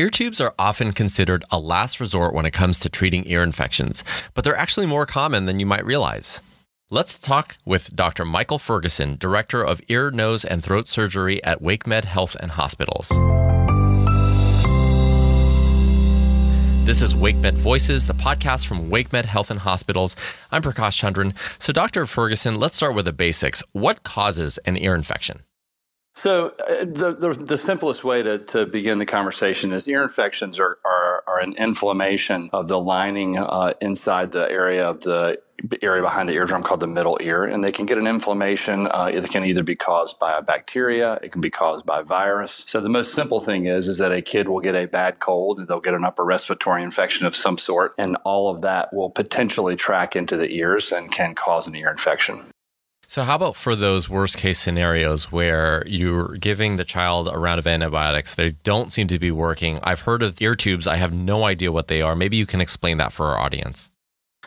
Ear tubes are often considered a last resort when it comes to treating ear infections, but they're actually more common than you might realize. Let's talk with Dr. Michael Ferguson, Director of Ear, Nose, and Throat Surgery at WakeMed Health and Hospitals. This is WakeMed Voices, the podcast from WakeMed Health and Hospitals. I'm Prakash Chandran. So Dr. Ferguson, let's start with the basics. What causes an ear infection? So the simplest way to begin the conversation is ear infections are an inflammation of the lining inside the area of the area behind the eardrum called the middle ear, and they can get an inflammation. It can either be caused by a bacteria, it can be caused by virus. So the most simple thing is that a kid will get a bad cold and they'll get an upper respiratory infection of some sort, and all of that will potentially track into the ears and can cause an ear infection. So how about for those worst case scenarios where you're giving the child a round of antibiotics, they don't seem to be working? I've heard of ear tubes. I have no idea what they are. Maybe you can explain that for our audience.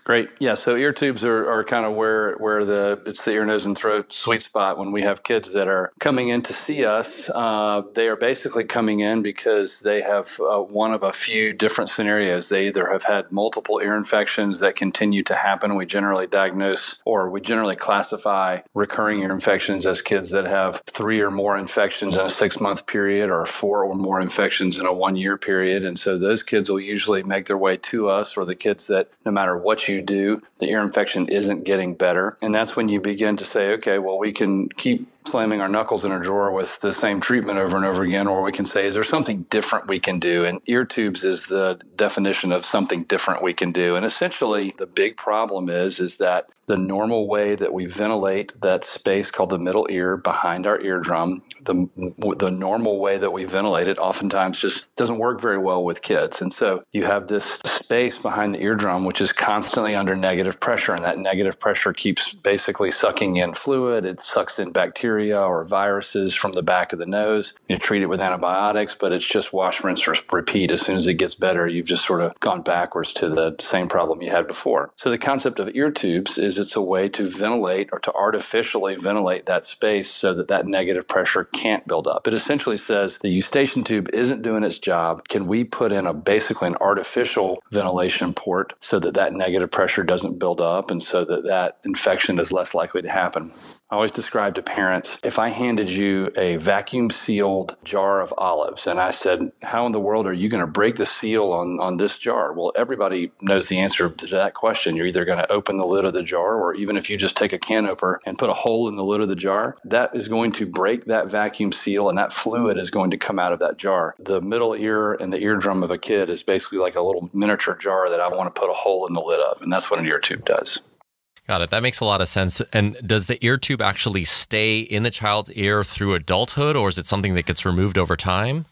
Great. Yeah. So ear tubes are kind of where it's the ear, nose, and throat sweet spot. When we have kids that are coming in to see us, they are basically coming in because they have one of a few different scenarios. They either have had multiple ear infections that continue to happen. We generally diagnose, or we generally classify recurring ear infections as kids that have 3 or more infections in a 6-month period or 4 or more infections in a 1-year period. And so those kids will usually make their way to us, or the kids that no matter what you do, the ear infection isn't getting better. And that's when you begin to say, okay, well, we can keep slamming our knuckles in a drawer with the same treatment over and over again, or we can say, is there something different we can do? And ear tubes is the definition of something different we can do. And essentially, the big problem is that the normal way that we ventilate that space called the middle ear behind our eardrum, the normal way that we ventilate it oftentimes just doesn't work very well with kids. And so you have this space behind the eardrum, which is constantly under negative pressure. And that negative pressure keeps basically sucking in fluid. It sucks in bacteria or viruses from the back of the nose. You treat it with antibiotics, but it's just wash, rinse, repeat. As soon as it gets better, you've just sort of gone backwards to the same problem you had before. So the concept of ear tubes is it's a way to ventilate or to artificially ventilate that space so that that negative pressure can't build up. It essentially says the eustachian tube isn't doing its job. Can we put in basically an artificial ventilation port so that that negative pressure doesn't build up and so that that infection is less likely to happen? I always describe to parents, if I handed you a vacuum-sealed jar of olives and I said, how in the world are you going to break the seal on this jar? Well, everybody knows the answer to that question. You're either going to open the lid of the jar, or even if you just take a can opener and put a hole in the lid of the jar, that is going to break that vacuum seal and that fluid is going to come out of that jar. The middle ear and the eardrum of a kid is basically like a little miniature jar that I want to put a hole in the lid of, and that's what an ear tube does. Got it. That makes a lot of sense. And does the ear tube actually stay in the child's ear through adulthood, or is it something that gets removed over time?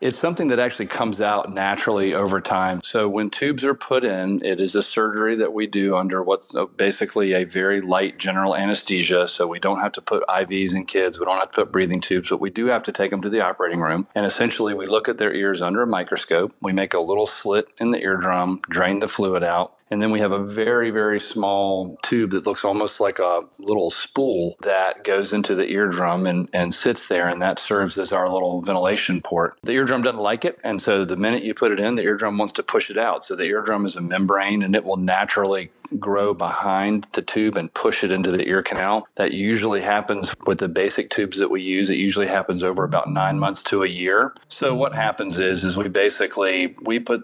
It's something that actually comes out naturally over time. So when tubes are put in, it is a surgery that we do under what's basically a very light general anesthesia. So we don't have to put IVs in kids. We don't have to put breathing tubes, but we do have to take them to the operating room. And essentially, we look at their ears under a microscope. We make a little slit in the eardrum, drain the fluid out. And then we have a very, very small tube that looks almost like a little spool that goes into the eardrum and sits there, and that serves as our little ventilation port. The eardrum doesn't like it, and so the minute you put it in, the eardrum wants to push it out. So the eardrum is a membrane, and it will naturally grow behind the tube and push it into the ear canal. That usually happens with the basic tubes that we use. It usually happens over about 9 months to a year. So what happens is we put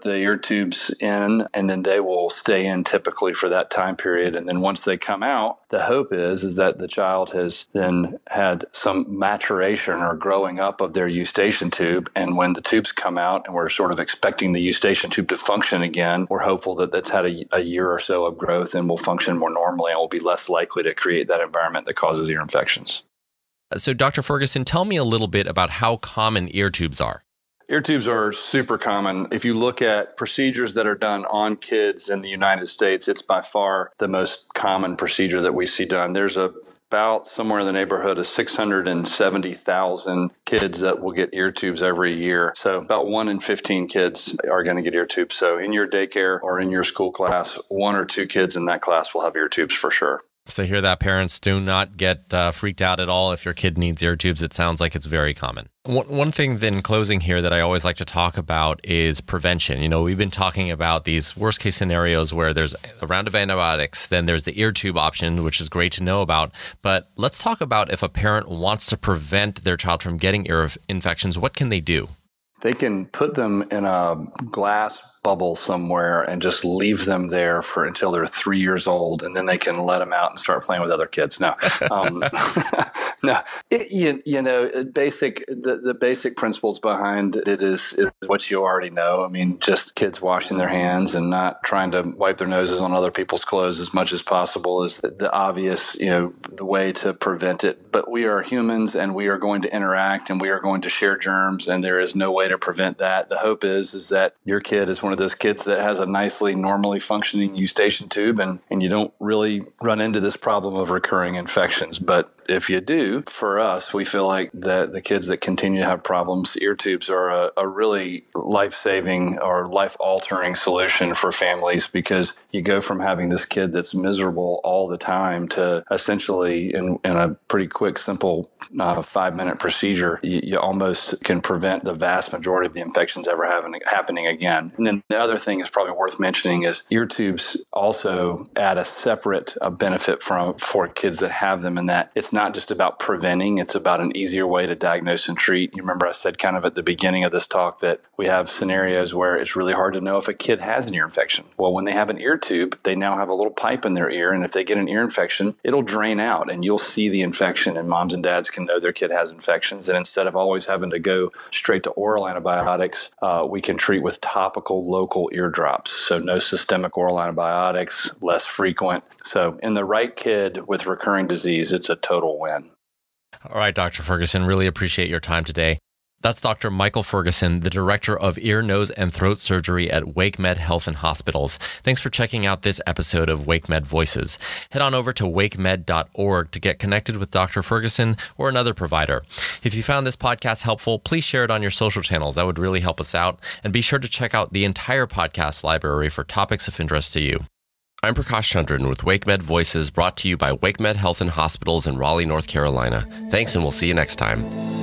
the ear tubes in, and then they will stay in typically for that time period. And then once they come out, the hope is that the child has then had some maturation or growing up of their eustachian tube. And when the tubes come out and we're sort of expecting the eustachian tube to function again, we're hopeful that that's had a year or so of growth and will function more normally and will be less likely to create that environment that causes ear infections. So Dr. Ferguson, tell me a little bit about how common ear tubes are. Ear tubes are super common. If you look at procedures that are done on kids in the United States, it's by far the most common procedure that we see done. There's about somewhere in the neighborhood of 670,000 kids that will get ear tubes every year. So about 1 in 15 kids are going to get ear tubes. So in your daycare or in your school class, 1 or 2 kids in that class will have ear tubes for sure. So hear that, parents. Do not get freaked out at all if your kid needs ear tubes. It sounds like it's very common. One thing then closing here that I always like to talk about is prevention. You know, we've been talking about these worst case scenarios where there's a round of antibiotics, then there's the ear tube option, which is great to know about. But let's talk about if a parent wants to prevent their child from getting ear infections, what can they do? They can put them in a glass bubble somewhere and just leave them there for until they're 3 years old, and then they can let them out and start playing with other kids. No, no. The basic principles behind it is what you already know. I mean, just kids washing their hands and not trying to wipe their noses on other people's clothes as much as possible is the obvious, the way to prevent it. But we are humans, and we are going to interact, and we are going to share germs, and there is no way to prevent that. The hope is that your kid is one of those kids that has a nicely, normally functioning eustachian tube, and you don't really run into this problem of recurring infections. But if you do, for us, we feel like the kids that continue to have problems, ear tubes are a really life-saving or life-altering solution for families, because you go from having this kid that's miserable all the time to essentially in a pretty quick, simple 5-minute procedure, you almost can prevent the vast majority of the infections ever happening again. And then the other thing is probably worth mentioning is ear tubes also add a separate benefit for kids that have them, in that it's not just about preventing, it's about an easier way to diagnose and treat. You remember I said kind of at the beginning of this talk that we have scenarios where it's really hard to know if a kid has an ear infection. Well, when they have an ear tube, they now have a little pipe in their ear, and if they get an ear infection, it'll drain out and you'll see the infection, and moms and dads can know their kid has infections. And instead of always having to go straight to oral antibiotics, we can treat with topical local ear drops. So no systemic oral antibiotics, less frequent. So in the right kid with recurring disease, it's a total win. All right, Dr. Ferguson, really appreciate your time today. That's Dr. Michael Ferguson, the Director of Ear, Nose, and Throat Surgery at WakeMed Health and Hospitals. Thanks for checking out this episode of WakeMed Voices. Head on over to wakemed.org to get connected with Dr. Ferguson or another provider. If you found this podcast helpful, please share it on your social channels. That would really help us out. And be sure to check out the entire podcast library for topics of interest to you. I'm Prakash Chandran with WakeMed Voices, brought to you by WakeMed Health and Hospitals in Raleigh, North Carolina. Thanks, and we'll see you next time.